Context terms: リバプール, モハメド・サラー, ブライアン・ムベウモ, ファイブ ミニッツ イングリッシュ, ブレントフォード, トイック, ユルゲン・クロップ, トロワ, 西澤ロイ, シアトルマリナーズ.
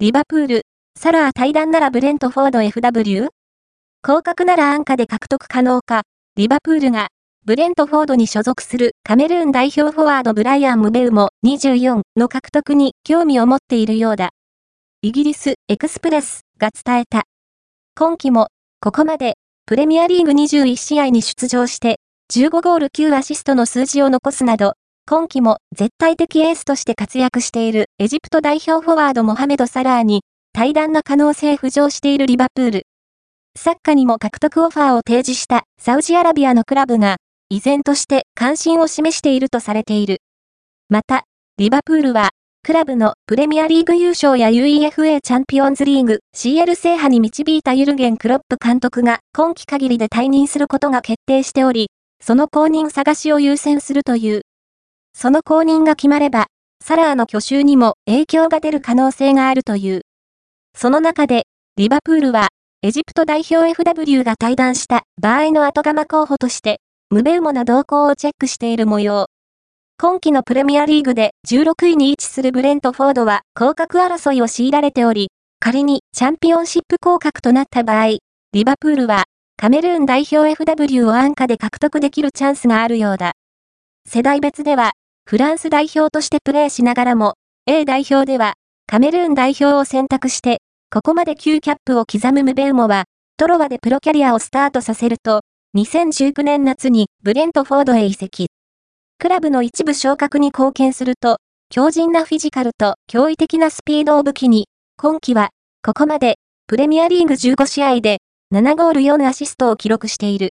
リバプール、サラー退団ならブレントフォード FW? 降格なら安価で獲得可能か、リバプールが、ブレントフォードに所属するカメルーン代表フォワードブライアン・ムベウモ24の獲得に興味を持っているようだ。イギリスエクスプレスが伝えた。今季も、ここまで、プレミアリーグ21試合に出場して、15ゴール9アシストの数字を残すなど、今季も絶対的エースとして活躍しているエジプト代表フォワードモハメド・サラーに、退団の可能性浮上しているリバプール。サッカにも獲得オファーを提示したサウジアラビアのクラブが、依然として関心を示しているとされている。また、リバプールは、クラブのプレミアリーグ優勝や UEFA チャンピオンズリーグ CL 制覇に導いたユルゲン・クロップ監督が今季限りで退任することが決定しており、その後任探しを優先するという。その後任が決まれば、サラーの去就にも影響が出る可能性があるという。その中で、リバプールは、エジプト代表 FW が退団した場合の後釜候補として、ムベウモの動向をチェックしている模様。今季のプレミアリーグで16位に位置するブレントフォードは降格争いを強いられており、仮にチャンピオンシップ降格となった場合、リバプールは、カメルーン代表 FW を安価で獲得できるチャンスがあるようだ。世代別では、フランス代表としてプレーしながらも、A 代表では、カメルーン代表を選択して、ここまで9キャップを刻むムベウモは、トロワでプロキャリアをスタートさせると、2019年夏にブレントフォードへ移籍。クラブの一部昇格に貢献すると、強靭なフィジカルと驚異的なスピードを武器に、今季は、ここまで、プレミアリーグ15試合で、7ゴール4アシストを記録している。